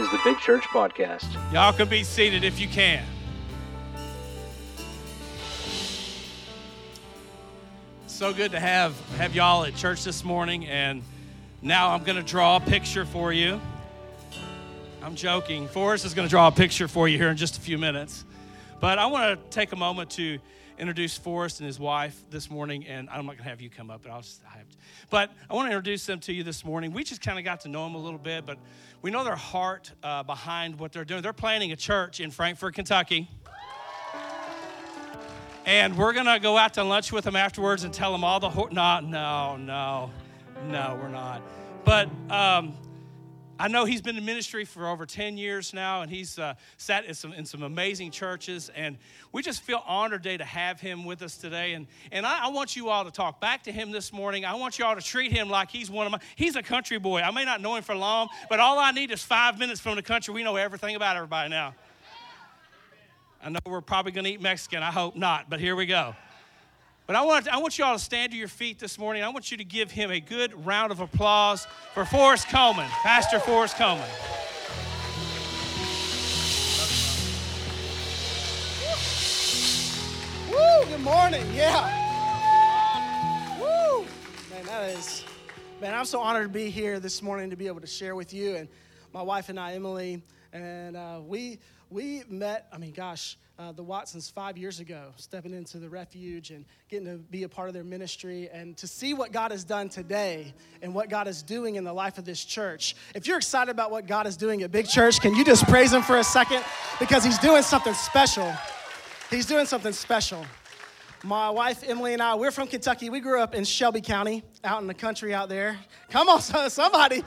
is the Big Church Podcast. Y'all can be seated if you can. So good to have y'all at church this morning, and now I'm going to draw a picture for you. I'm joking. Forrest is going to draw a picture for you here in just a few minutes. But I want to take a moment to introduce Forrest and his wife this morning, and I'm not going to have you come up, but I want to introduce them to you this morning. We just kind of got to know them a little bit, but we know their heart behind what they're doing. They're planning a church in Frankfort, Kentucky, and we're going to go out to lunch with them afterwards and tell them all the no, we're not. But I know he's been in ministry for over 10 years now, and he's sat in some amazing churches, and we just feel honored today to have him with us today. And I want you all to talk back to him this morning. I want you all to treat him like he's one of my, he's a country boy. I may not know him for long, but all I need is 5 minutes from the country. We know everything about everybody now. I know we're probably going to eat Mexican. I hope not, but here we go. But I want you all to stand to your feet this morning. I want you to give him a good round of applause for Forrest Coleman, Pastor Forrest Coleman. Woo! Good morning. Yeah. Woo! Man, I'm so honored to be here this morning to be able to share with you and my wife and I, Emily, and we met. I mean, gosh. The Watsons 5 years ago, stepping into the refuge and getting to be a part of their ministry and to see what God has done today and what God is doing in the life of this church. If you're excited about what God is doing at Big Church, can you just praise him for a second? Because he's doing something special. He's doing something special. My wife, Emily, and I, we're from Kentucky. We grew up in Shelby County, out in the country out there. Come on, somebody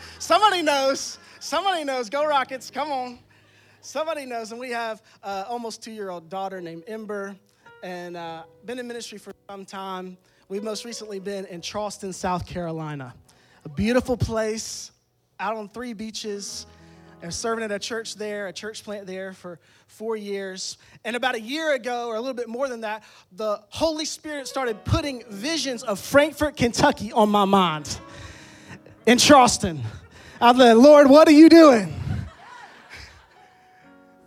knows. Somebody knows. Go Rockets. Come on. Somebody knows, and we have an almost 2-year-old daughter named Ember, and been in ministry for some time. We've most recently been in Charleston, South Carolina, a beautiful place out on 3 beaches, and serving at a church there, a church plant there for 4 years. And about a year ago, or a little bit more than that, the Holy Spirit started putting visions of Frankfort, Kentucky on my mind in Charleston. I'm like, Lord, what are you doing?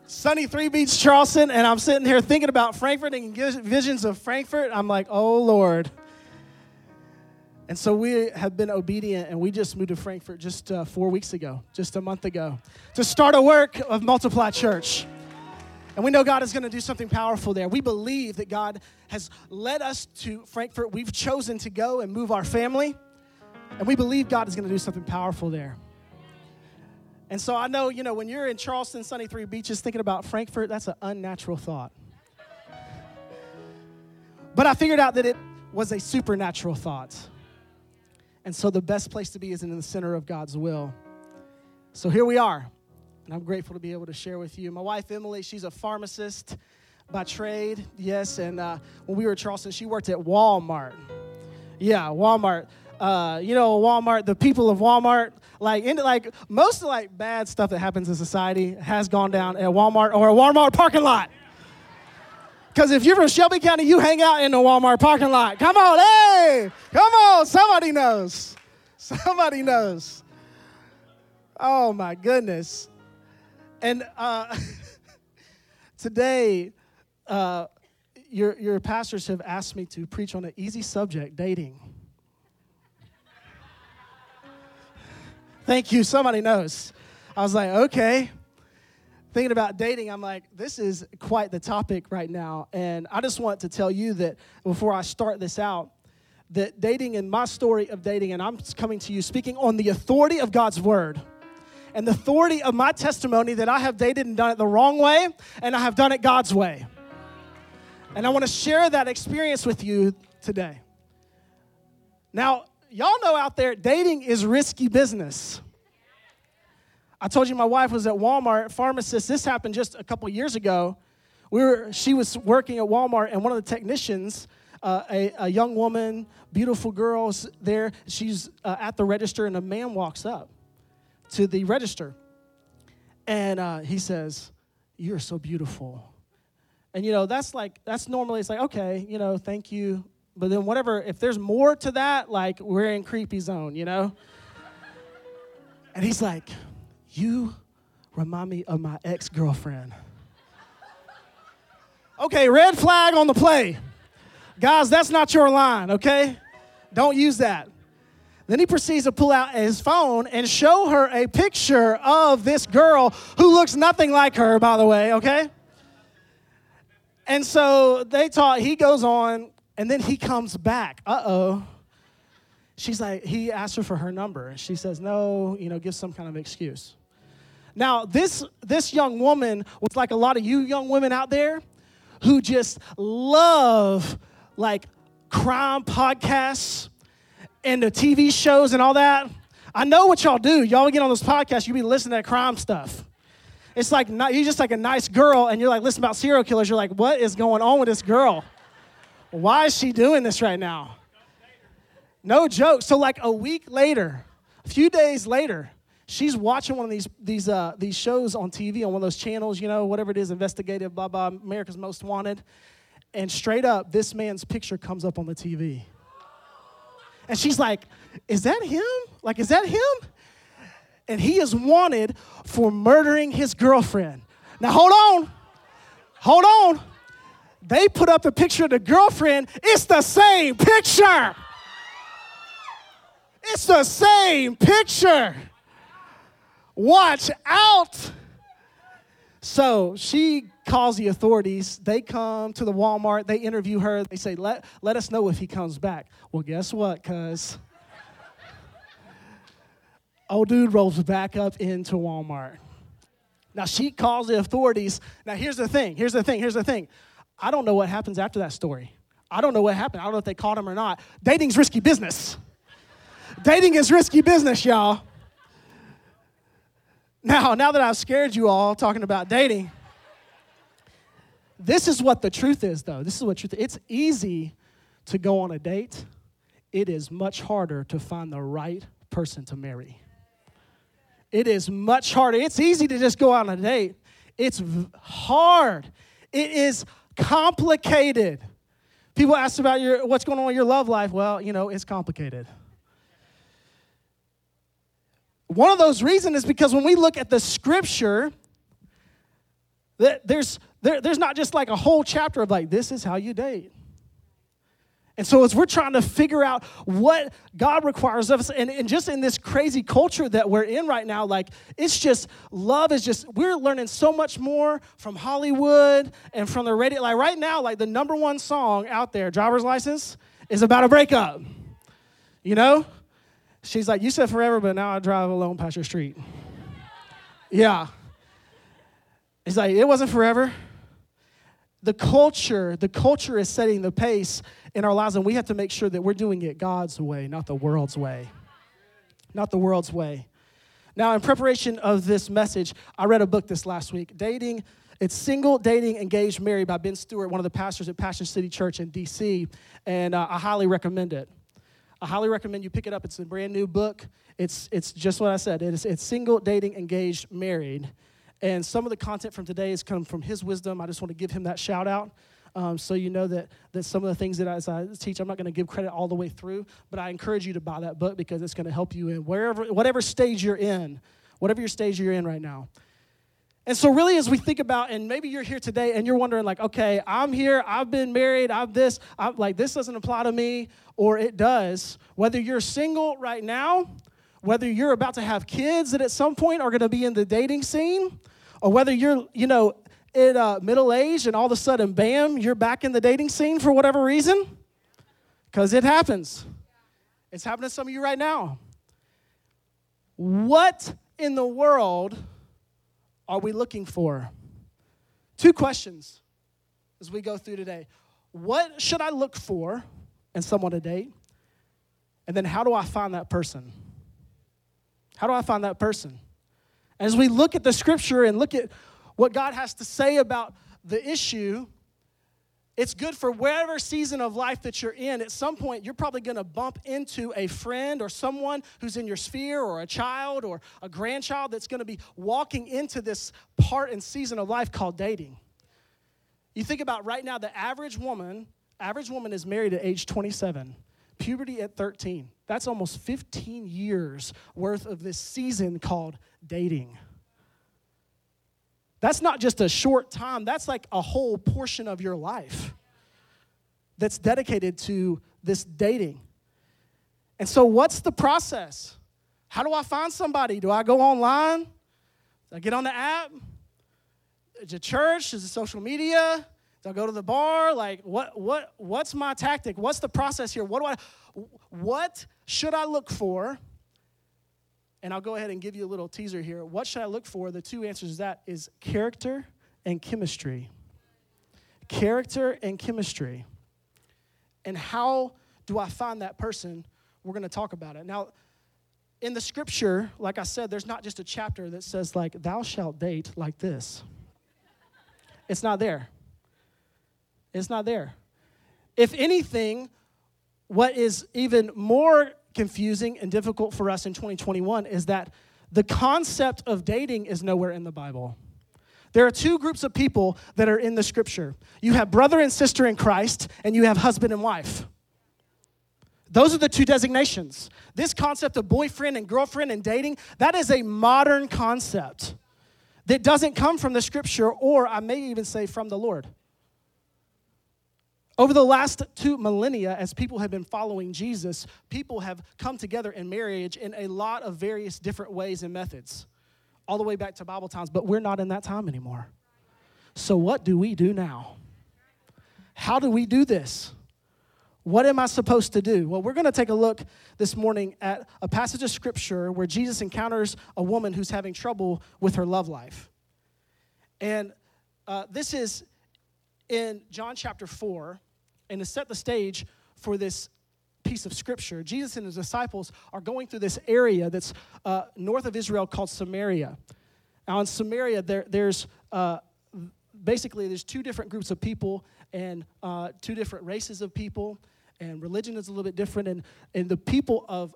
Sunny 3 Beach, Charleston, and I'm sitting here thinking about Frankfort and visions of Frankfort. I'm like, oh, Lord. And so we have been obedient, and we just moved to Frankfort just 4 weeks ago, just a month ago, to start a work of Multiply Church. And we know God is going to do something powerful there. We believe that God has led us to Frankfort. We've chosen to go and move our family, and we believe God is going to do something powerful there. And so I know, you know, when you're in Charleston, sunny 3 beaches, thinking about Frankfort, that's an unnatural thought. But I figured out that it was a supernatural thought. And so the best place to be is in the center of God's will. So here we are, and I'm grateful to be able to share with you. My wife, Emily, she's a pharmacist by trade, yes, and when we were in Charleston, she worked at Walmart. Yeah, Walmart. You know, Walmart, the people of Walmart, most of bad stuff that happens in society has gone down at Walmart or a Walmart parking lot. Because if you're from Shelby County, you hang out in the Walmart parking lot. Come on, hey! Come on, somebody knows. Somebody knows. Oh, my goodness. And today, your pastors have asked me to preach on an easy subject, dating. Thank you. Somebody knows. I was like, okay. Thinking about dating, I'm like, this is quite the topic right now. And I just want to tell you that before I start this out, that dating and my story of dating, and I'm coming to you speaking on the authority of God's word and the authority of my testimony that I have dated and done it the wrong way, and I have done it God's way. And I want to share that experience with you today. Now, y'all know out there, dating is risky business. I told you my wife was at Walmart, pharmacist. This happened just a couple years ago. She was working at Walmart, and one of the technicians, a young woman, beautiful girl there, she's at the register, and a man walks up to the register. And he says, "You're so beautiful." And, you know, that's normally, it's like, okay, you know, thank you. But then whatever, if there's more to that, like, we're in creepy zone, you know? And he's like, "You remind me of my ex-girlfriend. Okay, red flag on the play. Guys, that's not your line, okay? Don't use that. Then he proceeds to pull out his phone and show her a picture of this girl who looks nothing like her, by the way, okay? And so they talk, he goes on, and then he comes back. Uh-oh. She's like, he asks her for her number, and she says, no, you know, give some kind of excuse. Now, this young woman was like a lot of you young women out there who just love, like, crime podcasts and the TV shows and all that. I know what y'all do. Y'all get on those podcasts, you be listening to crime stuff. It's like, you're just like a nice girl, and you're like, listen about serial killers. You're like, what is going on with this girl? Why is she doing this right now? No joke. So like a week later, a few days later, she's watching one of these shows on TV, on one of those channels, you know, whatever it is, investigative, blah, blah, America's Most Wanted. And straight up, this man's picture comes up on the TV. And she's like, is that him? Like, is that him? And he is wanted for murdering his girlfriend. Now, hold on. They put up the picture of the girlfriend. It's the same picture. It's the same picture. Watch out. So she calls the authorities. They come to the Walmart. They interview her. They say, let us know if he comes back. Well, guess what, cuz? Old dude rolls back up into Walmart. Now, she calls the authorities. Now, here's the thing. I don't know what happens after that story. I don't know what happened. I don't know if they caught him or not. Dating's risky business. Dating is risky business, y'all. Now that I've scared you all talking about dating, this is what the truth is, though. It's easy to go on a date. It is much harder to find the right person to marry. It is much harder. It's easy to just go out on a date. It's hard. It is complicated. People ask about what's going on in your love life. Well, you know, it's complicated. One of those reasons is because when we look at the scripture, that there's not just like a whole chapter of like, this is how you date. And so as we're trying to figure out what God requires of us, and just in this crazy culture that we're in right now, like it's just, we're learning so much more from Hollywood and from the radio. Like right now, like the number one song out there, Driver's License, is about a breakup, you know? She's like, you said forever, but now I drive alone past your street. Yeah. It's like, it wasn't forever. The culture is setting the pace in our lives, and we have to make sure that we're doing it God's way, not the world's way. Not the world's way. Now, in preparation of this message, I read a book this last week, Dating. It's Single, Dating, Engaged, Married by Ben Stewart, one of the pastors at Passion City Church in D.C., and I highly recommend it. I highly recommend you pick it up. It's a brand new book. It's just what I said. It's Single, Dating, Engaged, Married. And some of the content from today has come from his wisdom. I just want to give him that shout out. So you know that some of the things that I teach, I'm not going to give credit all the way through, but I encourage you to buy that book because it's going to help you in whatever stage you're in right now. And so really as we think about, and maybe you're here today and you're wondering like, okay, I'm here, I've been married, I'm like this doesn't apply to me, or it does. Whether you're single right now, whether you're about to have kids that at some point are going to be in the dating scene, or whether you're, you know, in middle age and all of a sudden, bam, you're back in the dating scene for whatever reason, because it happens. It's happening to some of you right now. What in the world are we looking for? Two questions as we go through today. What should I look for in someone to date? And then how do I find that person? How do I find that person? As we look at the scripture and look at what God has to say about the issue, it's good for whatever season of life that you're in. At some point, you're probably going to bump into a friend or someone who's in your sphere or a child or a grandchild that's going to be walking into this part and season of life called dating. You think about right now, the average woman is married at age 27, puberty at 13. That's almost 15 years worth of this season called dating. That's not just a short time. That's like a whole portion of your life that's dedicated to this dating. And so what's the process? How do I find somebody? Do I go online? Do I get on the app? Is it church? Is it social media? Do I go to the bar? Like, what's my tactic? What's the process here? What should I look for? And I'll go ahead and give you a little teaser here. What should I look for? The two answers to that is character and chemistry. Character and chemistry. And how do I find that person? We're going to talk about it. Now, in the scripture, like I said, there's not just a chapter that says, like, thou shalt date like this. It's not there. It's not there. If anything, what is even more confusing and difficult for us in 2021 is that the concept of dating is nowhere in the Bible. There are two groups of people that are in the scripture. You have brother and sister in Christ, and you have husband and wife. Those are the two designations. This concept of boyfriend and girlfriend and dating, that is a modern concept that doesn't come from the scripture, or I may even say from the Lord. Over the last two millennia, as people have been following Jesus, people have come together in marriage in a lot of various different ways and methods, all the way back to Bible times, but we're not in that time anymore. So what do we do now? How do we do this? What am I supposed to do? Well, we're going to take a look this morning at a passage of scripture where Jesus encounters a woman who's having trouble with her love life. And this is in John chapter 4, and to set the stage for this piece of scripture, Jesus and his disciples are going through this area that's north of Israel called Samaria. Now, in Samaria, there's two different groups of people and two different races of people, and religion is a little bit different. And the people of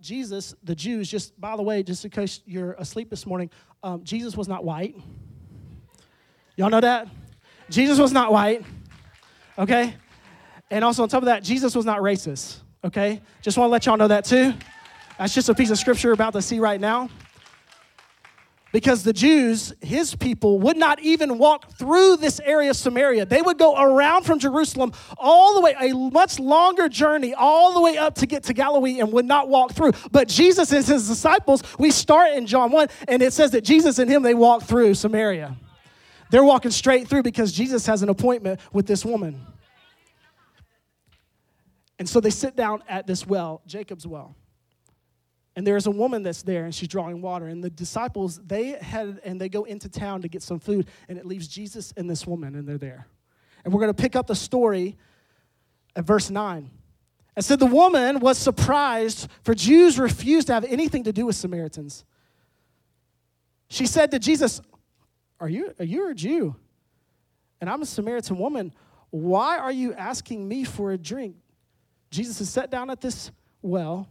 Jesus, the Jews, just by the way, just in case you're asleep this morning, Jesus was not white. Y'all know that? Jesus was not white, okay? And also on top of that, Jesus was not racist, okay? Just want to let y'all know that too. That's just a piece of scripture about to see right now. Because the Jews, his people, would not even walk through this area of Samaria. They would go around from Jerusalem all the way, a much longer journey, all the way up to get to Galilee and would not walk through. But Jesus and his disciples, we start in John 1, and it says that Jesus and him, they walk through Samaria. They're walking straight through because Jesus has an appointment with this woman. And so they sit down at this well, Jacob's well. And there's a woman that's there, and she's drawing water. And the disciples, they head and they go into town to get some food, and it leaves Jesus and this woman, and they're there. And we're going to pick up the story at verse 9. It said, the woman was surprised, for Jews refused to have anything to do with Samaritans. She said to Jesus, Are you a Jew? And I'm a Samaritan woman. Why are you asking me for a drink? Jesus has sat down at this well.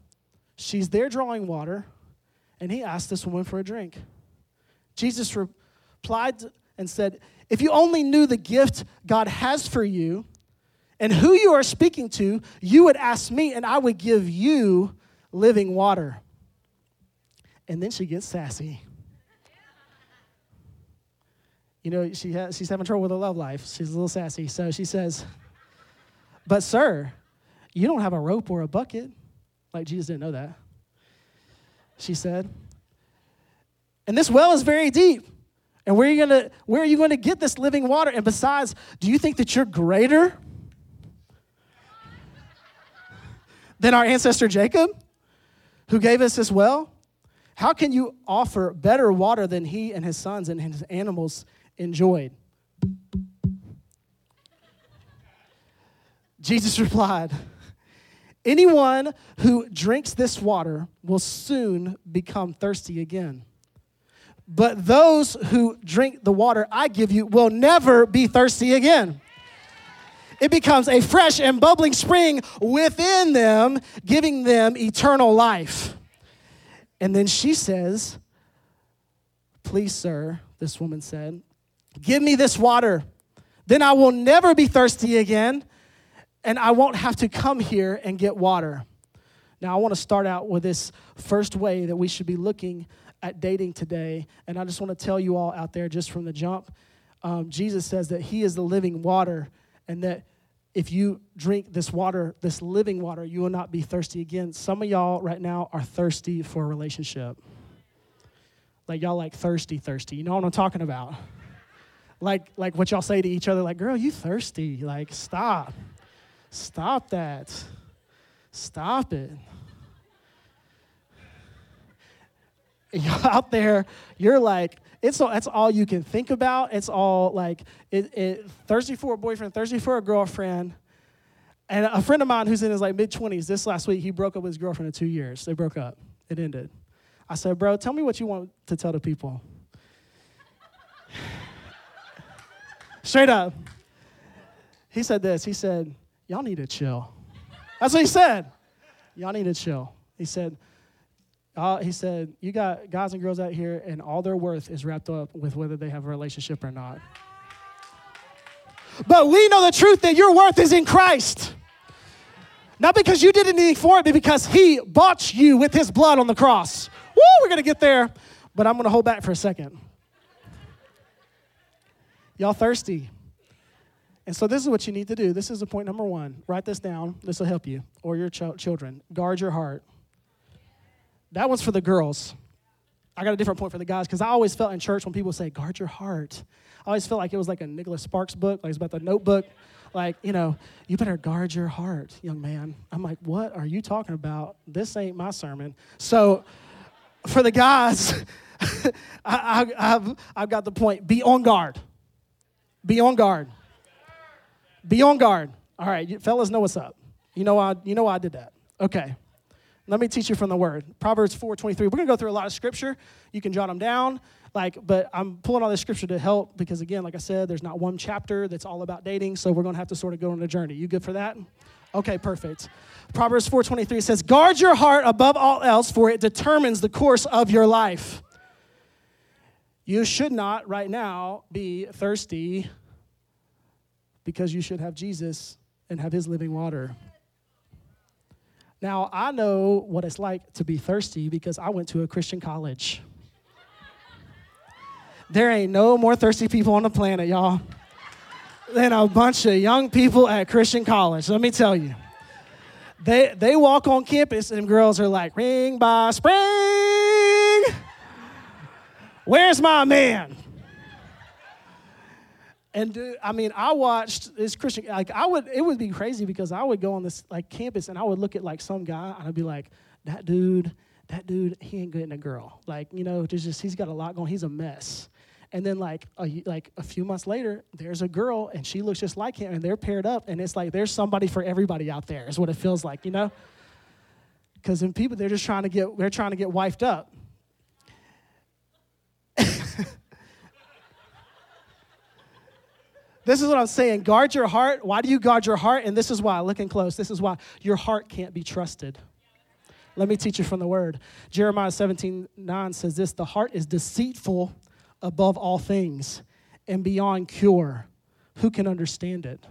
She's there drawing water, and he asked this woman for a drink. Jesus replied and said, if you only knew the gift God has for you and who you are speaking to, you would ask me, and I would give you living water. And then she gets sassy. You know, she's having trouble with her love life. She's a little sassy. So she says, but sir, you don't have a rope or a bucket. Like, Jesus didn't know that. She said, and this well is very deep. And where are you going to get this living water? And besides, do you think that you're greater than our ancestor Jacob, who gave us this well? How can you offer better water than he and his sons and his animals enjoyed? Jesus replied, anyone who drinks this water will soon become thirsty again. But those who drink the water I give you will never be thirsty again. It becomes a fresh and bubbling spring within them, giving them eternal life. And then she says, please, sir, this woman said, give me this water. Then I will never be thirsty again, and I won't have to come here and get water. Now, I want to start out with this first way that we should be looking at dating today, and I just want to tell you all out there just from the jump, Jesus says that he is the living water, and that if you drink this water, this living water, you will not be thirsty again. Some of y'all right now are thirsty for a relationship. Like y'all like thirsty. You know what I'm talking about? Like what y'all say to each other, like, girl, you thirsty. Like, stop. Stop that. Stop it. Y'all out there, you're like, that's all you can think about. It's all like thirsty for a boyfriend, thirsty for a girlfriend. And a friend of mine who's in his like mid-20s, this last week, he broke up with his girlfriend in 2 years. They broke up. It ended. I said, bro, tell me what you want to tell the people. Straight up. He said this. He said, y'all need to chill. That's what he said. Y'all need to chill. He said, you got guys and girls out here, and all their worth is wrapped up with whether they have a relationship or not. But we know the truth that your worth is in Christ. Not because you did anything for it, but because he bought you with his blood on the cross. Woo, we're going to get there, but I'm going to hold back for a second. Y'all thirsty. And so this is what you need to do. This is the point number one. Write this down. This will help you or your children. Guard your heart. That one's for the girls. I got a different point for the guys, because I always felt in church when people say, guard your heart, I always felt like it was like a Nicholas Sparks book, like it's about The Notebook. Like, you know, you better guard your heart, young man. I'm like, what are you talking about? This ain't my sermon. So for the guys, I've got the point. Be on guard. Be on guard. Be on guard. All right, you fellas know what's up. You know why I did that. Okay. Let me teach you from the Word. Proverbs 4:23. We're going to go through a lot of Scripture. You can jot them down. But I'm pulling all this Scripture to help because, again, like I said, there's not one chapter that's all about dating, so we're going to have to sort of go on a journey. You good for that? Okay, perfect. Proverbs 4:23 says, guard your heart above all else, for it determines the course of your life. You should not right now be thirsty because you should have Jesus and have his living water. Now, I know what it's like to be thirsty because I went to a Christian college. There ain't no more thirsty people on the planet, y'all, than a bunch of young people at Christian college. Let me tell you. They walk on campus and girls are like, ring by spring. Where's my man? And dude, I mean, I watched this Christian, it would be crazy because I would go on this like campus and I would look at like some guy and I'd be like, that dude, he ain't getting a girl. Like, you know, just he's got a lot going. He's a mess. And then like a few months later, there's a girl and she looks just like him and they're paired up and it's like, there's somebody for everybody out there is what it feels like, you know? Because then people, they're trying to get wifed up. This is what I'm saying. Guard your heart. Why do you guard your heart? And this is why, looking close, this is why your heart can't be trusted. Let me teach you from the Word. Jeremiah 17:9 says this, the heart is deceitful above all things and beyond cure. Who can understand it?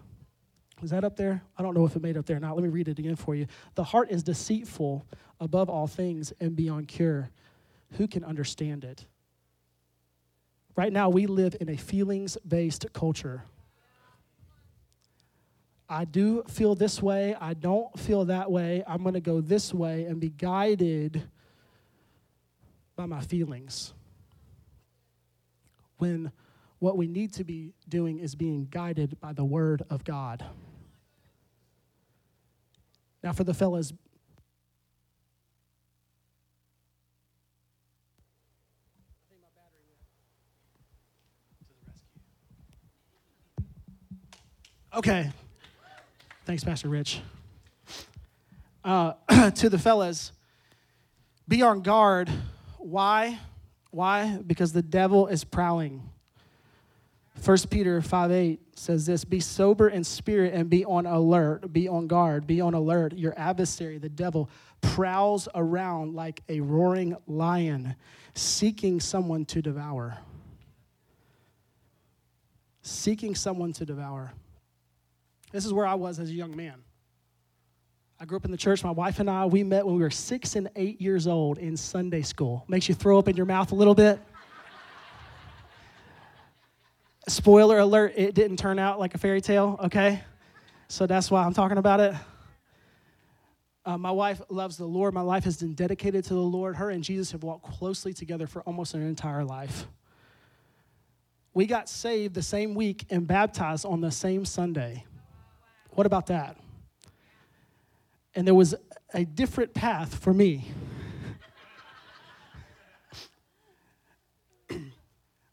Is that up there? I don't know if it made it up there or not. Let me read it again for you. The heart is deceitful above all things and beyond cure. Who can understand it? Right now, we live in a feelings-based culture. I do feel this way. I don't feel that way. I'm going to go this way and be guided by my feelings. When what we need to be doing is being guided by the Word of God. Now for the fellas, okay. Thanks, Pastor Rich. To the fellas, be on guard. Why? Because the devil is prowling. 1 Peter 5:8 says this, be sober in spirit and be on alert, be on guard, be on alert. Your adversary, the devil, prowls around like a roaring lion, seeking someone to devour. Seeking someone to devour. This is where I was as a young man. I I grew up in the church. My wife and I, we met when we were 6 and 8 years old in Sunday school. Makes you throw up in your mouth a little bit. Spoiler alert, it didn't turn out like a fairy tale, okay? So that's why I'm talking about it. My wife loves the Lord. My life has been dedicated to the Lord. Her and Jesus have walked closely together for almost an entire life. We got saved the same week and baptized on the same Sunday. What about that? And there was a different path for me.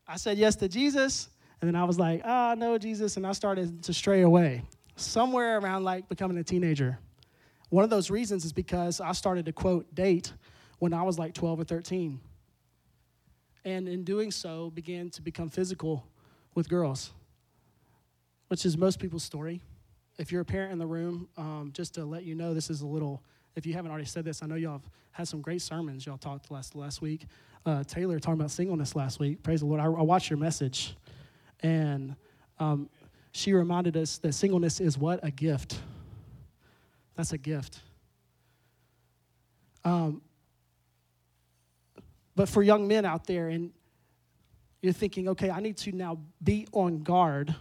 I said yes to Jesus, and then I was like, ah, no, Jesus, and I started to stray away. Somewhere around, like, becoming a teenager. One of those reasons is because I started to, quote, date when I was, like, 12 or 13. And in doing so, began to become physical with girls, which is most people's story. If you're a parent in the room, just to let you know, this is a little, if you haven't already said this, I know y'all have had some great sermons. Y'all talked last week. Taylor talking about singleness last week. Praise the Lord. I watched your message, and she reminded us that singleness is what? A gift. That's a gift. But for young men out there, and you're thinking, okay, I need to now be on guard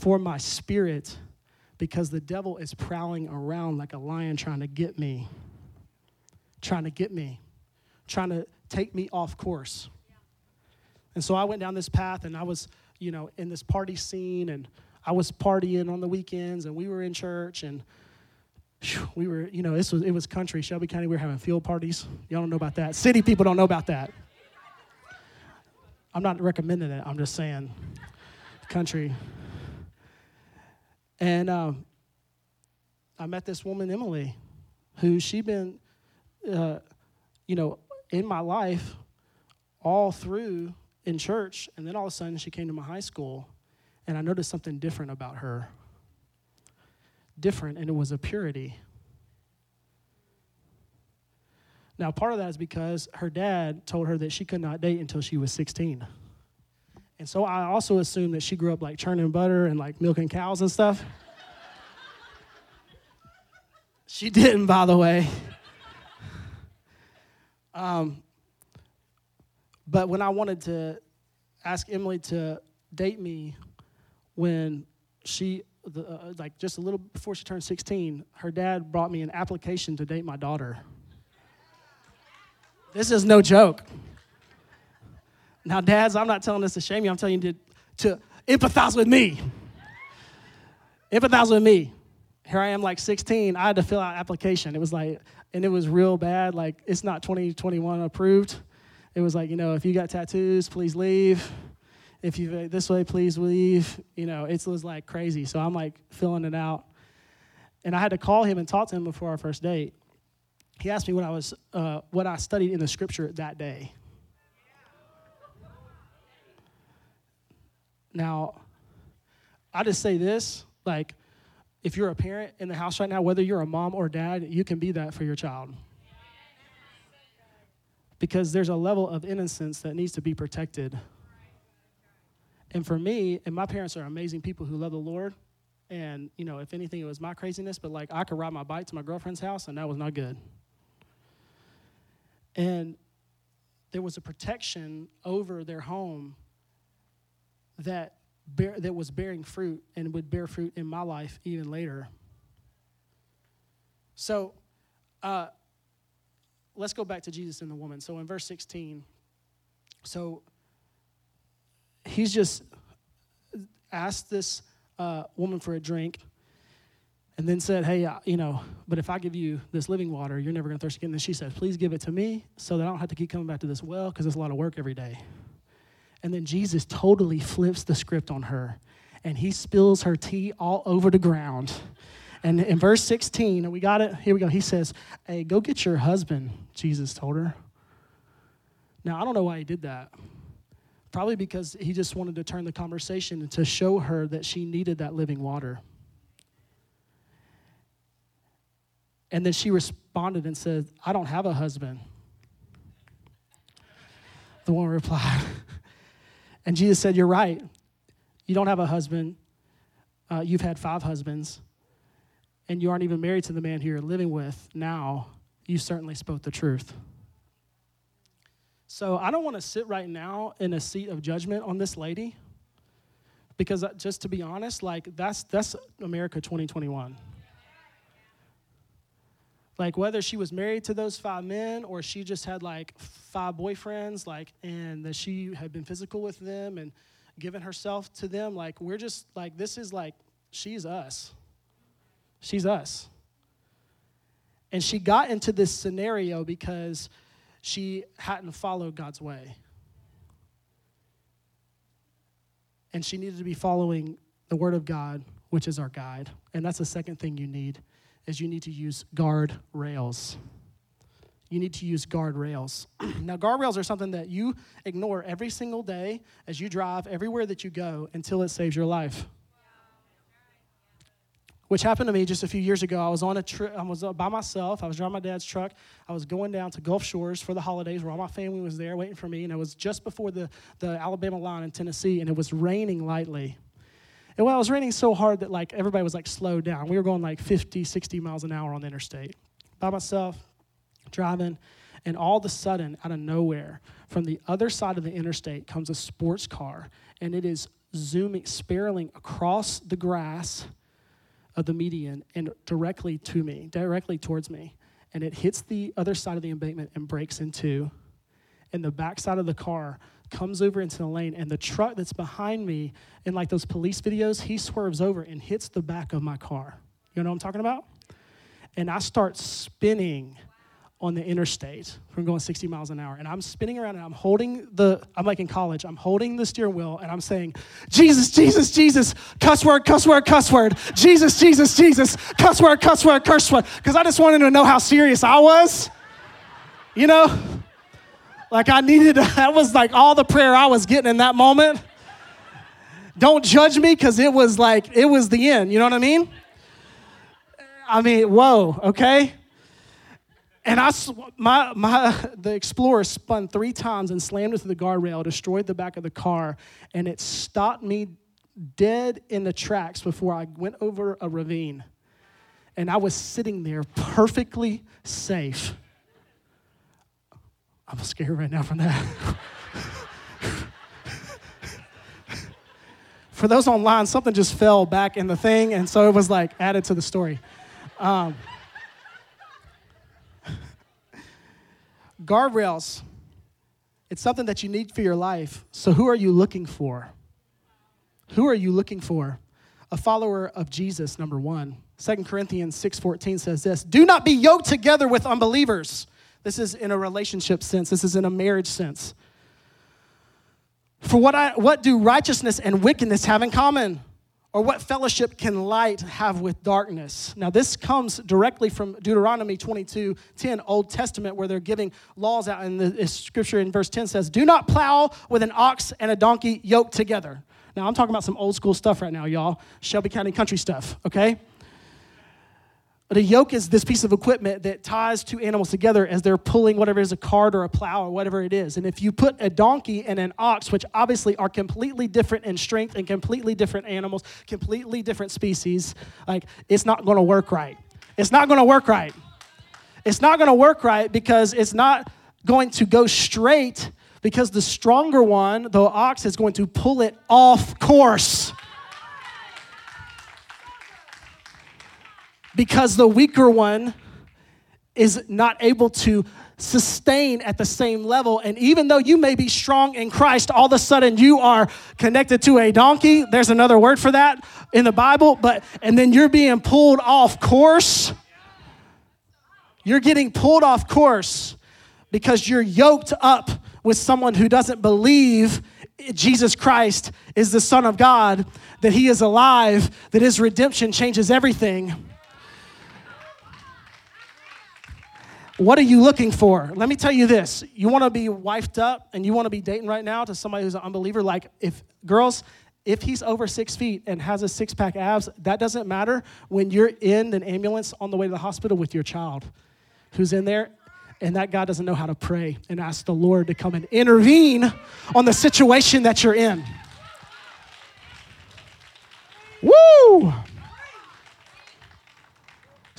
for my spirit because the devil is prowling around like a lion trying to get me. Trying to take me off course. Yeah. And so I went down this path, and I was, in this party scene, and I was partying on the weekends, and we were in church, and we were, it was country. Shelby County, we were having field parties. Y'all don't know about that. City people don't know about that. I'm not recommending it. I'm just saying country. And I met this woman, Emily, who she'd been, in my life, all through in church, and then all of a sudden she came to my high school, and I noticed something different about her. Different, and it was a purity. Now, part of that is because her dad told her that she could not date until she was 16. And so I also assumed that she grew up like churning butter and like milking cows and stuff. She didn't, by the way. But when I wanted to ask Emily to date me, when she, just a little before she turned 16, her dad brought me an application to date my daughter. This is no joke. Now, dads, I'm not telling this to shame you. I'm telling you to empathize with me. Empathize with me. Here I am, like 16. I had to fill out an application. It was like, and it was real bad. Like, it's not 2021 approved. It was like, if you got tattoos, please leave. If you this way, please leave. It was like crazy. So I'm like filling it out. And I had to call him and talk to him before our first date. He asked me what I studied in the scripture that day. Now, I just say this, like, if you're a parent in the house right now, whether you're a mom or dad, you can be that for your child. Because there's a level of innocence that needs to be protected. And for me, and my parents are amazing people who love the Lord, and, if anything, it was my craziness, but, like, I could ride my bike to my girlfriend's house, and that was not good. And there was a protection over their home that was bearing fruit and would bear fruit in my life even later. So let's go back to Jesus and the woman. So in verse 16, so he's just asked this woman for a drink and then said, hey, but if I give you this living water, you're never going to thirst again. And then she said, please give it to me so that I don't have to keep coming back to this well because it's a lot of work every day. And then Jesus totally flips the script on her, and he spills her tea all over the ground. And in verse 16, we got it? Here we go. He says, hey, go get your husband, Jesus told her. Now, I don't know why he did that. Probably because he just wanted to turn the conversation to show her that she needed that living water. And then she responded and said, I don't have a husband. The woman replied. And Jesus said, you're right. You don't have a husband. You've had 5 husbands. and you aren't even married to the man who you're living with now, you certainly spoke the truth. So I don't want to sit right now in a seat of judgment on this lady, because just to be honest, like that's America 2021. Like whether she was married to those five men or she just had like five boyfriends, like, and that she had been physical with them and given herself to them, like we're just like, this is like, she's us. She's us. And she got into this scenario because she hadn't followed God's way. And she needed to be following the Word of God, which is our guide. And that's the second thing you need, is you need to use guardrails. You need to use guardrails. Now, guardrails are something that you ignore every single day as you drive everywhere that you go until it saves your life. Which happened to me just a few years ago. I was on a trip. I was by myself. I was driving my dad's truck. I was going down to Gulf Shores for the holidays, where all my family was there waiting for me. And it was just before the Alabama line in Tennessee, and it was raining lightly. And well, it was raining so hard that like everybody was like slowed down. We were going like 50, 60 miles an hour on the interstate. By myself, driving, and all of a sudden, out of nowhere, from the other side of the interstate comes a sports car, and it is zooming, spiraling across the grass of the median and directly towards me. And it hits the other side of the embankment and breaks in two. And the backside of the car comes over into the lane, and the truck that's behind me, in like those police videos, he swerves over and hits the back of my car. You know what I'm talking about? And I start spinning on the interstate from going 60 miles an hour. And I'm spinning around, and I'm holding the steering wheel, and I'm saying, Jesus, Jesus, Jesus, cuss word, cuss word, cuss word, Jesus, Jesus, Jesus, cuss word, cuss word, curse word, because I just wanted to know how serious I was, you know? Like I needed, that was like all the prayer I was getting in that moment. Don't judge me, because it was the end, you know what I mean? I mean, whoa, okay? And the Explorer spun three times and slammed into the guardrail, destroyed the back of the car, and it stopped me dead in the tracks before I went over a ravine. And I was sitting there perfectly safe. I'm scared right now from that. For those online, something just fell back in the thing, and so it was like added to the story. Guardrails, it's something that you need for your life. So who are you looking for? Who are you looking for? A follower of Jesus, number one. 2 Corinthians 6:14 says this, do not be yoked together with unbelievers. This is in a relationship sense. This is in a marriage sense. For what do righteousness and wickedness have in common? Or what fellowship can light have with darkness? Now, this comes directly from Deuteronomy 22:10, Old Testament, where they're giving laws out. And the scripture in verse 10 says, do not plow with an ox and a donkey yoked together. Now, I'm talking about some old school stuff right now, y'all. Shelby County country stuff, okay? But a yoke is this piece of equipment that ties two animals together as they're pulling whatever it is, a cart or a plow or whatever it is. And if you put a donkey and an ox, which obviously are completely different in strength and completely different animals, completely different species, like it's not going to work right. It's not going to work right. It's not going to work right because it's not going to go straight, because the stronger one, the ox, is going to pull it off course. Because the weaker one is not able to sustain at the same level. And even though you may be strong in Christ, all of a sudden you are connected to a donkey. There's another word for that in the Bible. And then you're being pulled off course. You're getting pulled off course because you're yoked up with someone who doesn't believe Jesus Christ is the Son of God, that he is alive, that his redemption changes everything. What are you looking for? Let me tell you this. You want to be wifed up and you want to be dating right now to somebody who's an unbeliever? Like, if he's over 6 feet and has a six-pack abs, that doesn't matter when you're in an ambulance on the way to the hospital with your child who's in there, and that guy doesn't know how to pray and ask the Lord to come and intervene on the situation that you're in. Woo!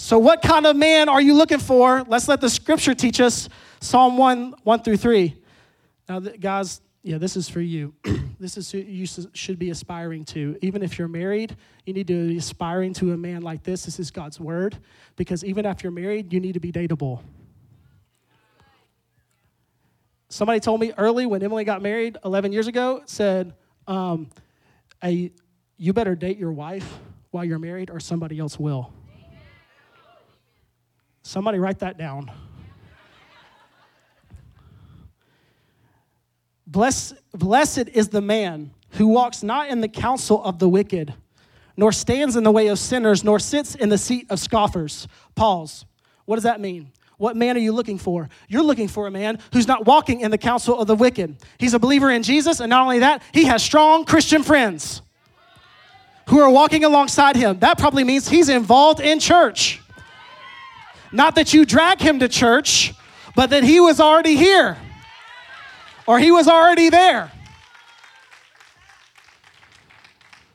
So what kind of man are you looking for? Let's let the scripture teach us. Psalm 1:1-3. Now, guys, yeah, this is for you. This is who you should be aspiring to. Even if you're married, you need to be aspiring to a man like this. This is God's word. Because even after you're married, you need to be dateable. Somebody told me early when Emily got married 11 years ago, said, you better date your wife while you're married or somebody else will. Somebody write that down. Blessed is the man who walks not in the counsel of the wicked, nor stands in the way of sinners, nor sits in the seat of scoffers. Pause. What does that mean? What man are you looking for? You're looking for a man who's not walking in the counsel of the wicked. He's a believer in Jesus, and not only that, he has strong Christian friends who are walking alongside him. That probably means he's involved in church. Not that you drag him to church, but that he was already here or he was already there.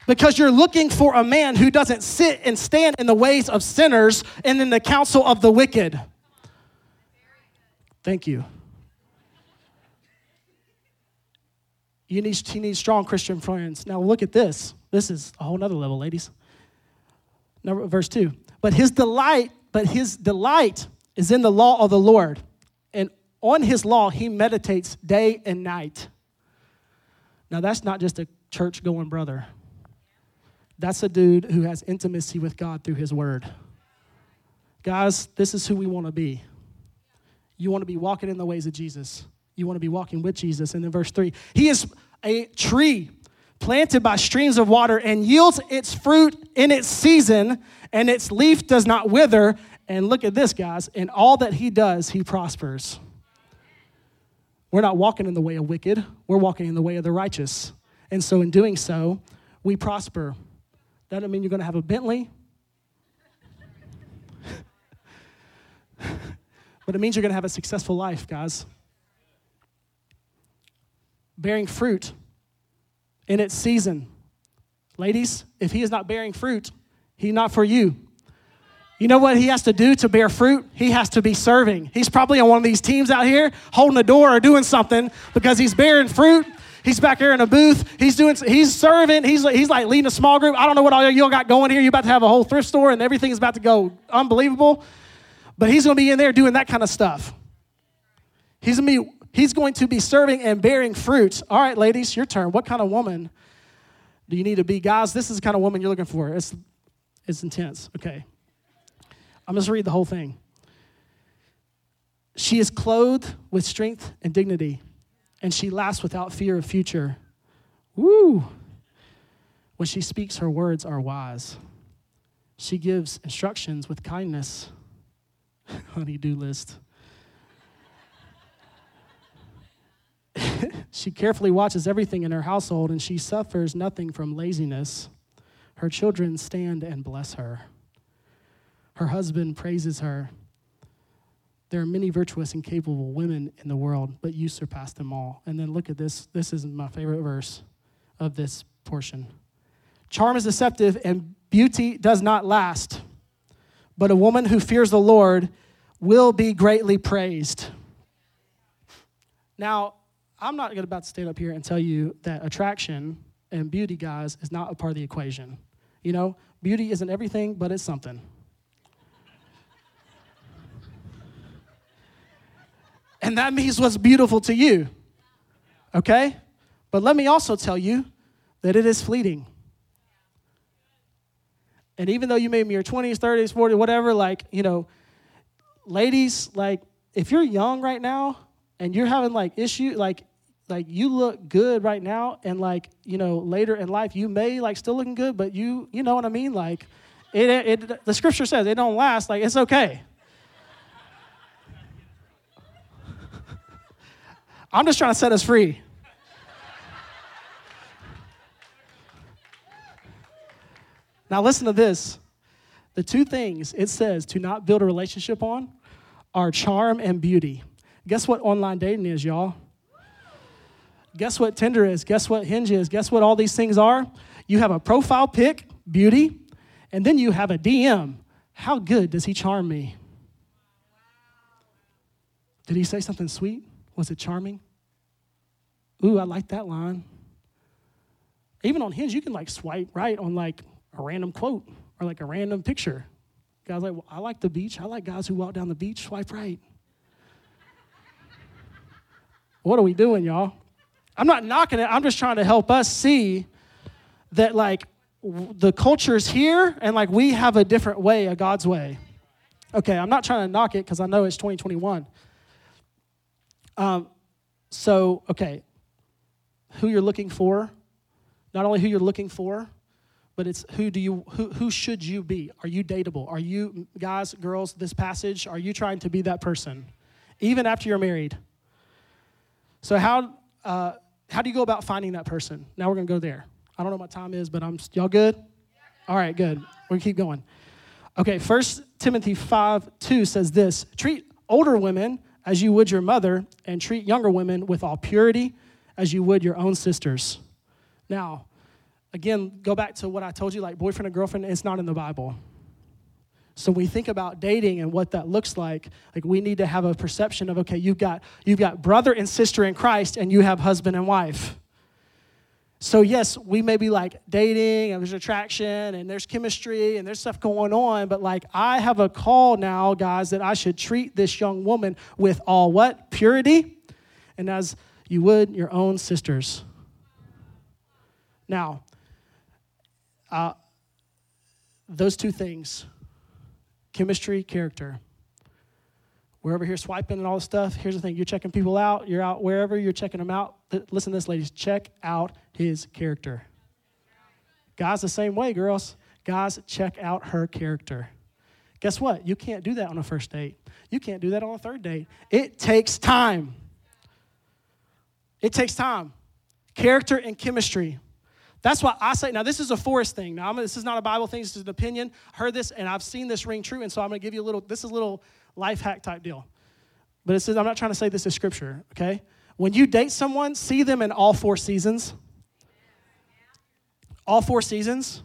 Because you're looking for a man who doesn't sit and stand in the ways of sinners and in the counsel of the wicked. Thank you. He needs strong Christian friends. Now look at this. This is a whole nother level, ladies. Verse 2. But his delight is in the law of the Lord, and on his law he meditates day and night. Now that's not just a church-going brother. That's a dude who has intimacy with God through his word. Guys, this is who we want to be. You want to be walking in the ways of Jesus. You want to be walking with Jesus. And then verse 3, he is a tree planted by streams of water and yields its fruit in its season, and its leaf does not wither. And look at this, guys. In all that he does, he prospers. We're not walking in the way of wicked. We're walking in the way of the righteous. And so in doing so, we prosper. That doesn't mean you're going to have a Bentley. But it means you're going to have a successful life, guys. Bearing fruit in its season. Ladies, if he is not bearing fruit, he's not for you. You know what he has to do to bear fruit? He has to be serving. He's probably on one of these teams out here holding the door or doing something because he's bearing fruit. He's back here in a booth. He's serving. He's like leading a small group. I don't know what all y'all got going here. You're about to have a whole thrift store and everything is about to go unbelievable. But he's going to be in there doing that kind of stuff. He's going to be serving and bearing fruit. All right, ladies, your turn. What kind of woman do you need to be? Guys, this is the kind of woman you're looking for. It's intense. Okay. I'm just read the whole thing. She is clothed with strength and dignity, and she laughs without fear of future. Woo! When she speaks, her words are wise. She gives instructions with kindness. Honey-do list. She carefully watches everything in her household, and she suffers nothing from laziness. Her children stand and bless her. Her husband praises her. There are many virtuous and capable women in the world, but you surpass them all. And then look at this. This is my favorite verse of this portion. Charm is deceptive, and beauty does not last. But a woman who fears the Lord will be greatly praised. Now, I'm not about to stand up here and tell you that attraction and beauty, guys, is not a part of the equation. You know, beauty isn't everything, but it's something. And that means what's beautiful to you, okay? But let me also tell you that it is fleeting. And even though you may be in your 20s, 30s, 40s, whatever, like, you know, ladies, like, if you're young right now and you're having, like, issues, like you look good right now and, like, you know, later in life you may, like, still looking good, but you know what I mean? Like, it the scripture says it don't last. Like, it's okay. I'm just trying to set us free. Now listen to this. The two things it says to not build a relationship on are charm and beauty. Guess what online dating is, y'all? Guess what Tinder is? Guess what Hinge is? Guess what all these things are? You have a profile pic, beauty, and then you have a DM. How good does he charm me? Did he say something sweet? Was it charming? Ooh, I like that line. Even on Hinge, you can like swipe right on like a random quote or like a random picture. Guys like, well, I like the beach. I like guys who walk down the beach, swipe right. What are we doing, y'all? I'm not knocking it. I'm just trying to help us see that like the culture's here and like we have a different way, a God's way. Okay, I'm not trying to knock it because I know it's 2021. Okay, who you're looking for, not only who you're looking for, but it's who should you be? Are you dateable? Are you, guys, girls, this passage, are you trying to be that person? Even after you're married. So how do you go about finding that person? Now we're going to go there. I don't know what time is, but y'all good? All right, good. We're going to keep going. Okay, 1 Timothy 5:2 says this, treat older women as you would your mother, and treat younger women with all purity as you would your own sisters. Now, again, go back to what I told you, like boyfriend and girlfriend, it's not in the Bible. So we think about dating and what that looks like we need to have a perception of, okay, you've got brother and sister in Christ, and you have husband and wife. So yes, we may be like dating and there's attraction and there's chemistry and there's stuff going on, but like I have a call now, guys, that I should treat this young woman with all what? Purity, and as you would your own sisters. Now, those two things, chemistry, character. We're over here swiping and all this stuff. Here's the thing. You're checking people out. You're out wherever. You're checking them out. Listen to this, ladies. Check out his character. Guys, the same way, girls. Guys, check out her character. Guess what? You can't do that on a first date. You can't do that on a third date. It takes time. It takes time. Character and chemistry. That's why I say, now this is a Forrest thing. Now, this is not a Bible thing. This is an opinion. I heard this, and I've seen this ring true, and so I'm going to give you a little life hack type deal. But it says, I'm not trying to say this is scripture, okay? When you date someone, see them in all four seasons. All four seasons.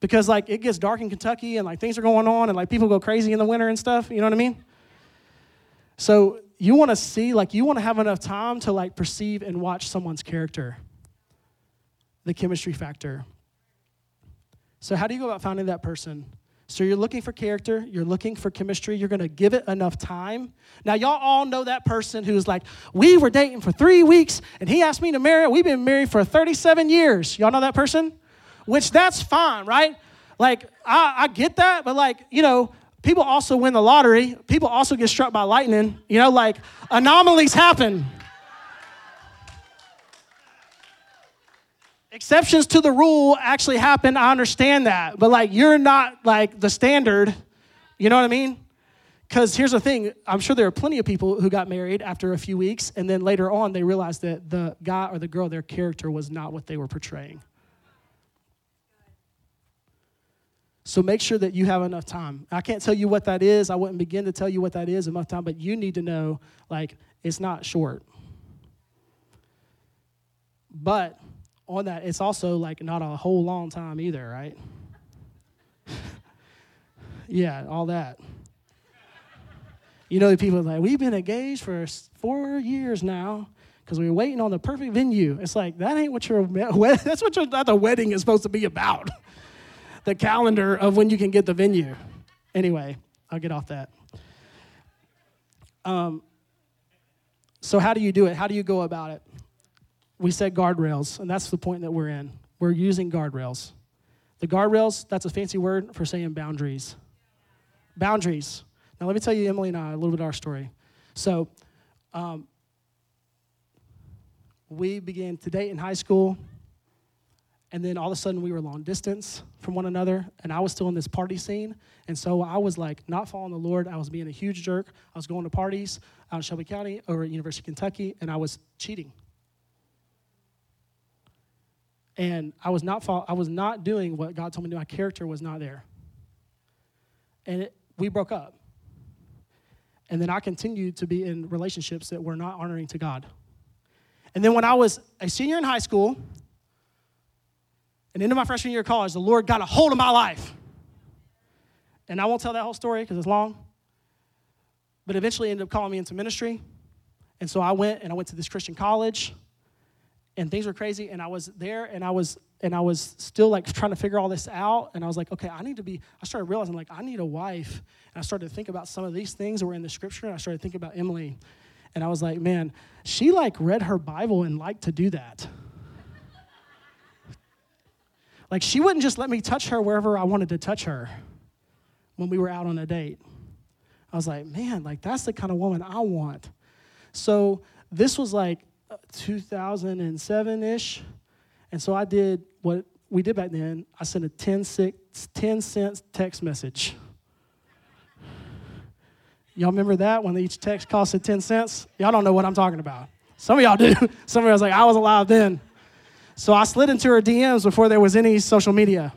Because, like, it gets dark in Kentucky, and, like, things are going on, and, like, people go crazy in the winter and stuff. You know what I mean? So you want to see, like, you want to have enough time to, like, perceive and watch someone's character. The chemistry factor. So how do you go about finding that person? So you're looking for character. You're looking for chemistry. You're going to give it enough time. Now, y'all all know that person who's like, we were dating for 3 weeks, and he asked me to marry. We've been married for 37 years. Y'all know that person? Which that's fine, right? Like, I get that, but like, you know, people also win the lottery. People also get struck by lightning. You know, like, anomalies happen. Exceptions to the rule actually happen. I understand that. But, like, you're not, like, the standard. You know what I mean? Because here's the thing. I'm sure there are plenty of people who got married after a few weeks, and then later on they realized that the guy or the girl, their character was not what they were portraying. So make sure that you have enough time. I can't tell you what that is. I wouldn't begin to tell you what that is enough time, but you need to know, like, it's not short. But on that, it's also like not a whole long time either, right? Yeah, all that. You know, the people are like, we've been engaged for 4 years now because we were waiting on the perfect venue. It's like, that ain't what the wedding is supposed to be about. The calendar of when you can get the venue. Anyway, I'll get off that. So how do you do it? How do you go about it? We said guardrails, and that's the point that we're in. We're using guardrails. The guardrails, that's a fancy word for saying boundaries. Boundaries. Now, let me tell you, Emily and I, a little bit of our story. So we began to date in high school, and then all of a sudden we were long distance from one another, and I was still in this party scene. And so I was, like, not following the Lord. I was being a huge jerk. I was going to parties out in Shelby County over at University of Kentucky, and I was cheating. And I was not doing what God told me to do. My character was not there. And we broke up. And then I continued to be in relationships that were not honoring to God. And then when I was a senior in high school, and into my freshman year of college, the Lord got a hold of my life. And I won't tell that whole story because it's long, but eventually ended up calling me into ministry. And so I went to this Christian college, and things were crazy, and I was there, and I was still, like, trying to figure all this out, and I was like, okay, I started realizing, like, I need a wife, and I started to think about some of these things that were in the scripture, and I started thinking about Emily, and I was like, man, she, like, read her Bible and liked to do that. Like, she wouldn't just let me touch her wherever I wanted to touch her when we were out on a date. I was like, man, like, that's the kind of woman I want. So this was, like, 2007-ish, and so I did what we did back then. I sent a 10-cent text message. Y'all remember that when each text costed 10 cents? Y'all don't know what I'm talking about. Some of y'all do. Some of y'all was like, I was alive then. So I slid into her DMs before there was any social media.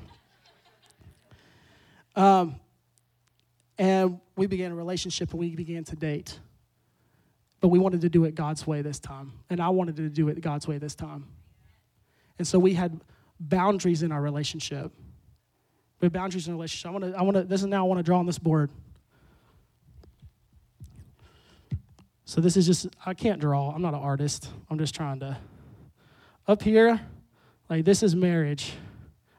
And we began a relationship, and we began to date. But we wanted to do it God's way this time, and I wanted to do it God's way this time. And so we had boundaries in our relationship. We had boundaries in our relationship. I want to draw on this board. So this is just, I can't draw. I'm not an artist. I'm just trying to. Up here, like, this is marriage.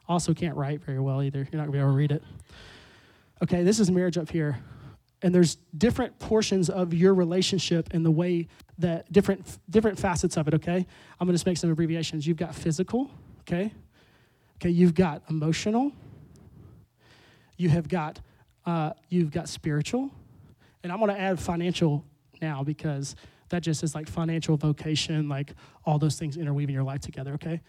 Also can't write very well either. You're not going to be able to read it. Okay, this is marriage up here. And there's different portions of your relationship and the way that different facets of it, okay? I'm going to just make some abbreviations. You've got physical, okay? Okay, you've got emotional. You've got spiritual. And I'm going to add financial now because that just is like financial vocation, like all those things interweaving your life together, okay?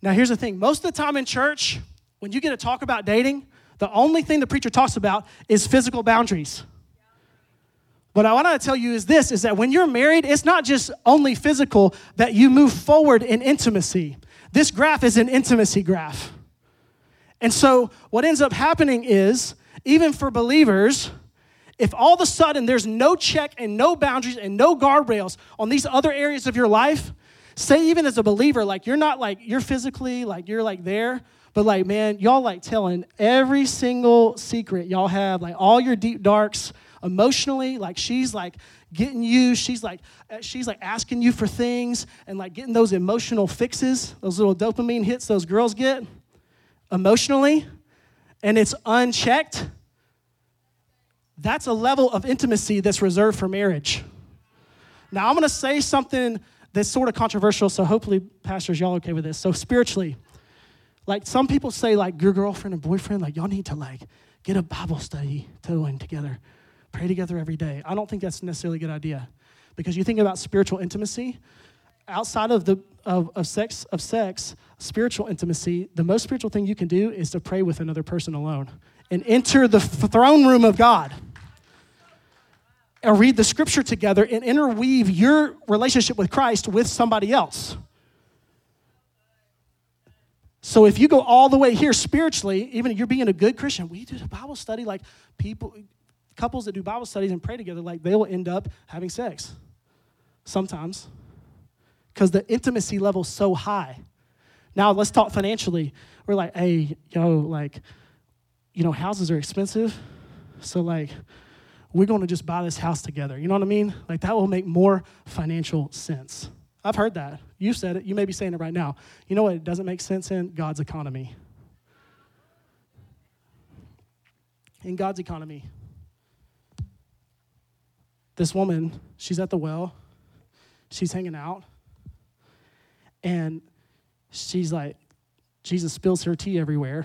Now, here's the thing. Most of the time in church, when you get to talk about dating, the only thing the preacher talks about is physical boundaries. What I want to tell you is that when you're married, it's not just only physical that you move forward in intimacy. This graph is an intimacy graph. And so what ends up happening is, even for believers, if all of a sudden there's no check and no boundaries and no guardrails on these other areas of your life, say even as a believer, like, you're not like, you're physically, like, you're like there, but, like, man, y'all, like, telling every single secret y'all have, like, all your deep darks emotionally. Like, she's, like, getting you. She's, like, asking you for things and, like, getting those emotional fixes, those little dopamine hits those girls get emotionally, and it's unchecked. That's a level of intimacy that's reserved for marriage. Now, I'm going to say something that's sort of controversial, so hopefully, pastors, y'all okay with this. So, spiritually, like, some people say, like, your girlfriend and boyfriend, like, y'all need to, like, get a Bible study going together, pray together every day. I don't think that's necessarily a good idea, because you think about spiritual intimacy outside of sex, spiritual intimacy. The most spiritual thing you can do is to pray with another person alone and enter the throne room of God, or read the scripture together and interweave your relationship with Christ with somebody else. So if you go all the way here spiritually, even if you're being a good Christian, we do the Bible study, like, couples that do Bible studies and pray together, like, they will end up having sex sometimes because the intimacy level's so high. Now let's talk financially. We're like, hey, yo, like, you know, houses are expensive, so, like, we're going to just buy this house together. You know what I mean? Like, that will make more financial sense. I've heard that. You said it. You may be saying it right now. You know what? It doesn't make sense in God's economy. In God's economy. This woman, she's at the well. She's hanging out. And she's like, Jesus spills her tea everywhere.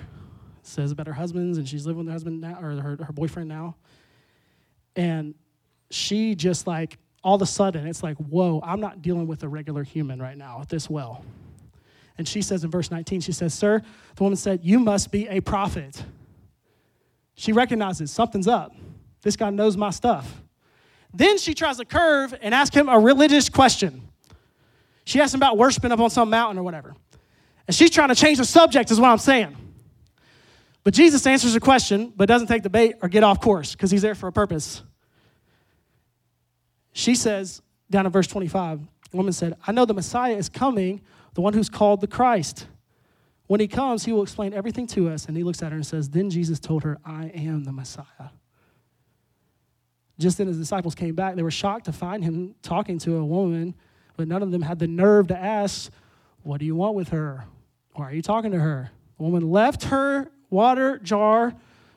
Says about her husband's, and she's living with her husband now, or her boyfriend now. And she just, like, all of a sudden, it's like, whoa, I'm not dealing with a regular human right now at this well. And she says in verse 19, she says, sir, the woman said, you must be a prophet. She recognizes something's up. This guy knows my stuff. Then she tries to curve and ask him a religious question. She asks him about worshiping up on some mountain or whatever. And she's trying to change the subject is what I'm saying. But Jesus answers the question, but doesn't take the bait or get off course because he's there for a purpose. She says, down in verse 25, the woman said, I know the Messiah is coming, the one who's called the Christ. When he comes, he will explain everything to us. And he looks at her and says, then Jesus told her, I am the Messiah. Just then his disciples came back. They were shocked to find him talking to a woman, but none of them had the nerve to ask, what do you want with her? Why are you talking to her? The woman left her water jar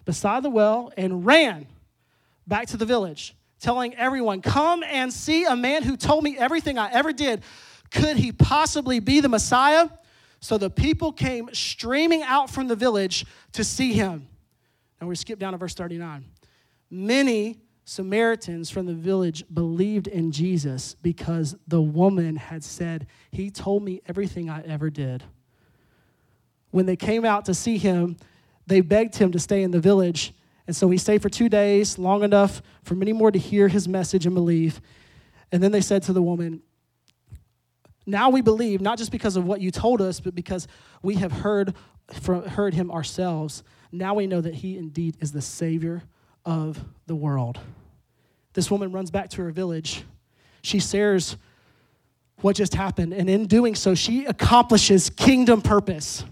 beside the well and ran back to the village, telling everyone, come and see a man who told me everything I ever did. Could he possibly be the Messiah? So the people came streaming out from the village to see him. Now we skip down to verse 39. Many Samaritans from the village believed in Jesus because the woman had said, he told me everything I ever did. When they came out to see him, they begged him to stay in the village. And so he stayed for 2 days, long enough for many more to hear his message and believe. And then they said to the woman, now we believe, not just because of what you told us, but because we have heard him ourselves. Now we know that he indeed is the Savior of the world. This woman runs back to her village. She shares what just happened, and in doing so, she accomplishes kingdom purpose.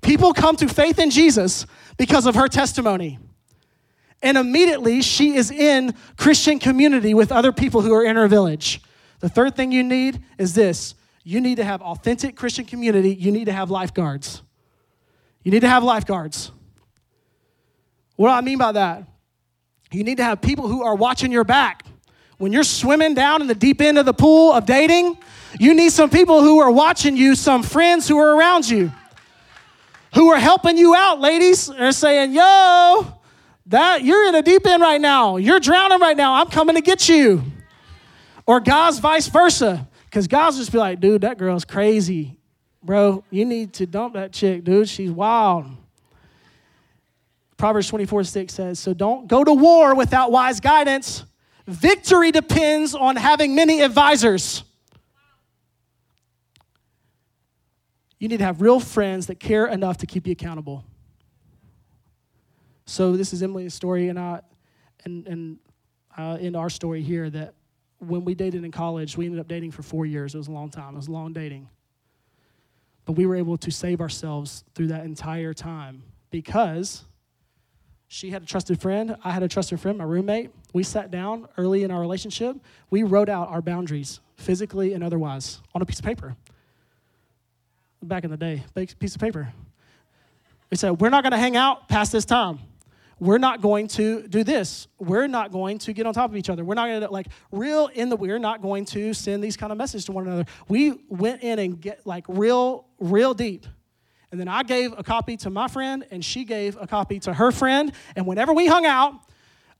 People come to faith in Jesus because of her testimony. And immediately, she is in Christian community with other people who are in her village. The third thing you need is this. You need to have authentic Christian community. You need to have lifeguards. You need to have lifeguards. What do I mean by that? You need to have people who are watching your back. When you're swimming down in the deep end of the pool of dating, you need some people who are watching you, some friends who are around you, who are helping you out, ladies. They're saying, yo, that you're in a deep end right now. You're drowning right now. I'm coming to get you. Or guys, vice versa, because guys just be like, dude, that girl's crazy. Bro, you need to dump that chick, dude. She's wild. Proverbs 24:6 says, so don't go to war without wise guidance. Victory depends on having many advisors. You need to have real friends that care enough to keep you accountable. So this is Emily's story, and in our story here that when we dated in college, we ended up dating for 4 years. It was a long time. It was long dating. But we were able to save ourselves through that entire time because she had a trusted friend. I had a trusted friend, my roommate. We sat down early in our relationship. We wrote out our boundaries, physically and otherwise, on a piece of paper. Back in the day, piece of paper. We said, we're not going to hang out past this time. We're not going to do this. We're not going to get on top of each other. We're not going to, we're not going to send these kind of messages to one another. We went in and get, real deep. And then I gave a copy to my friend, and she gave a copy to her friend. And whenever we hung out,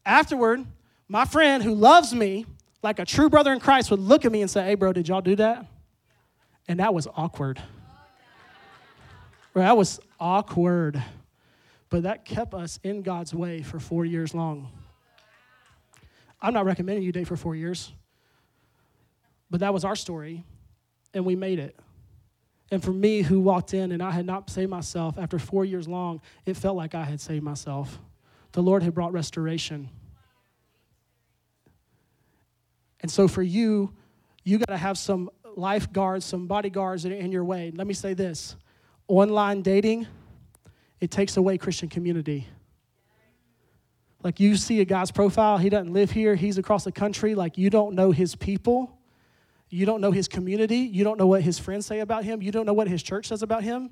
afterward, my friend who loves me, like a true brother in Christ, would look at me and say, hey, bro, did y'all do that? And that was awkward. Bro, that was awkward. But that kept us in God's way for 4 years long. I'm not recommending you date for 4 years. But that was our story, and we made it. And for me, who walked in and I had not saved myself, after 4 years long, it felt like I had saved myself. The Lord had brought restoration. And so for you, you got to have some lifeguards, some bodyguards in your way. Let me say this. Online dating, it takes away Christian community. Like you see a guy's profile, he doesn't live here, he's across the country, like you don't know his people, you don't know his community, you don't know what his friends say about him, you don't know what his church says about him,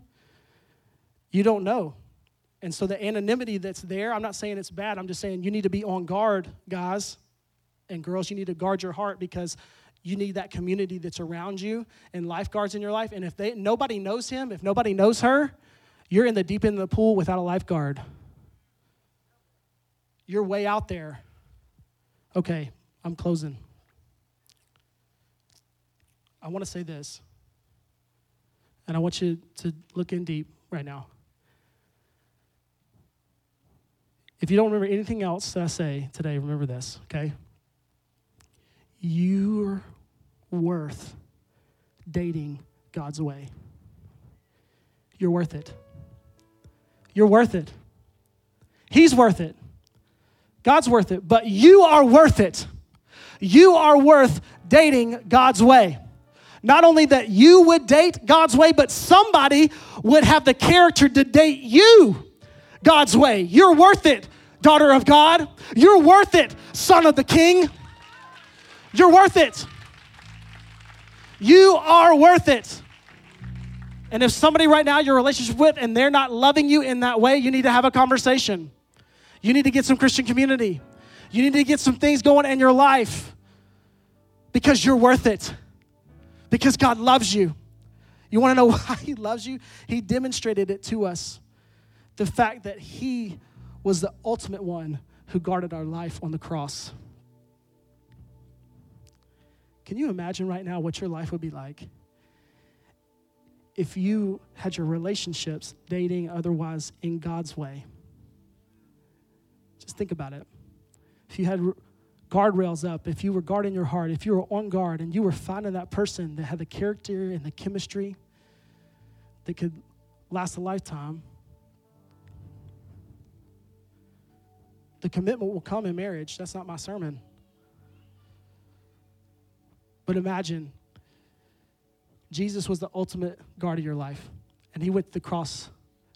you don't know. And so the anonymity that's there, I'm not saying it's bad, I'm just saying you need to be on guard, guys and girls, you need to guard your heart because you need that community that's around you and lifeguards in your life. And if nobody knows him, if nobody knows her, you're in the deep end of the pool without a lifeguard. You're way out there. Okay, I'm closing. I want to say this, and I want you to look in deep right now. If you don't remember anything else that I say today, remember this, okay? You're worth dating God's way. You're worth it. You're worth it. He's worth it. God's worth it, but you are worth it. You are worth dating God's way. Not only that you would date God's way, but somebody would have the character to date you God's way. You're worth it, daughter of God. You're worth it, son of the King. You're worth it. You are worth it. And if somebody right now you're in a relationship with and they're not loving you in that way, you need to have a conversation. You need to get some Christian community. You need to get some things going in your life because you're worth it. Because God loves you. You want to know why he loves you? He demonstrated it to us. The fact that he was the ultimate one who guarded our life on the cross. Can you imagine right now what your life would be like if you had your relationships, dating, otherwise, in God's way? Just think about it. If you had guardrails up, if you were guarding your heart, if you were on guard and you were finding that person that had the character and the chemistry that could last a lifetime, the commitment will come in marriage. That's not my sermon. But imagine Jesus was the ultimate guard of your life, and he went to the cross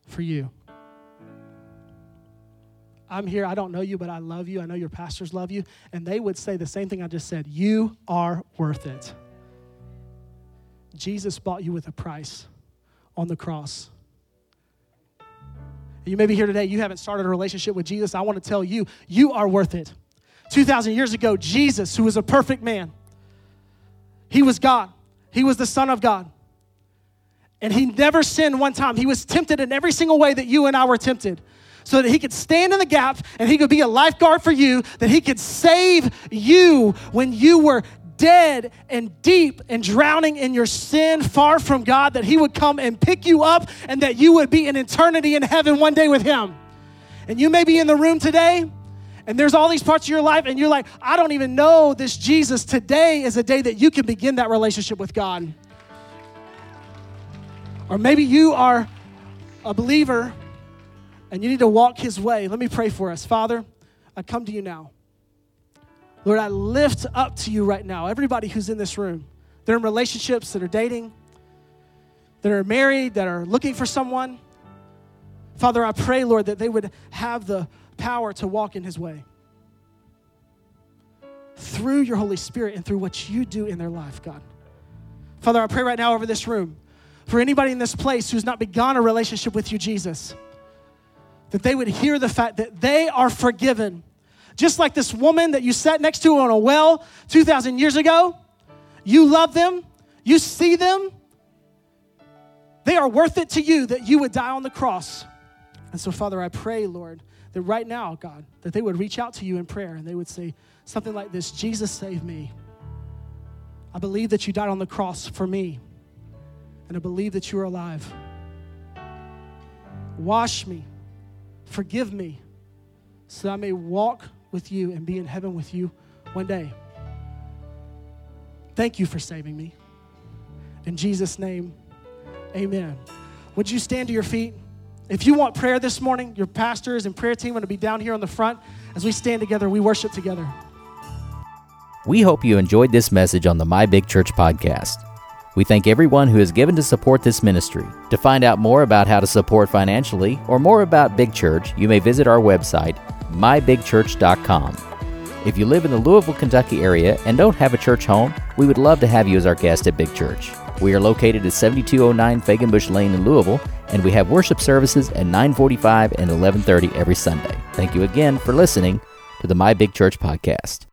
for you. I'm here, I don't know you, but I love you. I know your pastors love you. And they would say the same thing I just said. You are worth it. Jesus bought you with a price on the cross. You may be here today, you haven't started a relationship with Jesus. I want to tell you, you are worth it. 2,000 years ago, Jesus, who was a perfect man, he was God. He was the Son of God. And he never sinned one time. He was tempted in every single way that you and I were tempted, so that he could stand in the gap and he could be a lifeguard for you, that he could save you when you were dead and deep and drowning in your sin, far from God, that he would come and pick you up and that you would be in eternity in heaven one day with him. And you may be in the room today and there's all these parts of your life and you're like, I don't even know this Jesus. Today is a day that you can begin that relationship with God. Or maybe you are a believer and you need to walk his way. Let me pray for us. Father, I come to you now. Lord, I lift up to you right now everybody who's in this room. They're in relationships, that are dating, that are married, that are looking for someone. Father, I pray, Lord, that they would have the power to walk in his way through your Holy Spirit and through what you do in their life, God. Father, I pray right now over this room for anybody in this place who's not begun a relationship with you, Jesus, that they would hear the fact that they are forgiven. Just like this woman that you sat next to on a well 2,000 years ago, you love them, you see them, they are worth it to you that you would die on the cross. And so, Father, I pray, Lord, that right now, God, that they would reach out to you in prayer and they would say something like this: Jesus, save me. I believe that you died on the cross for me, and I believe that you are alive. Wash me. Forgive me so that I may walk with you and be in heaven with you one day. Thank you for saving me. In Jesus' name, amen. Would you stand to your feet? If you want prayer this morning, your pastors and prayer team are going to be down here on the front as we stand together, we worship together. We hope you enjoyed this message on the My Big Church podcast. We thank everyone who has given to support this ministry. To find out more about how to support financially or more about Big Church, you may visit our website, mybigchurch.com. If you live in the Louisville, Kentucky area and don't have a church home, we would love to have you as our guest at Big Church. We are located at 7209 Faginbush Lane in Louisville, and we have worship services at 9:45 and 11:30 every Sunday. Thank you again for listening to the My Big Church podcast.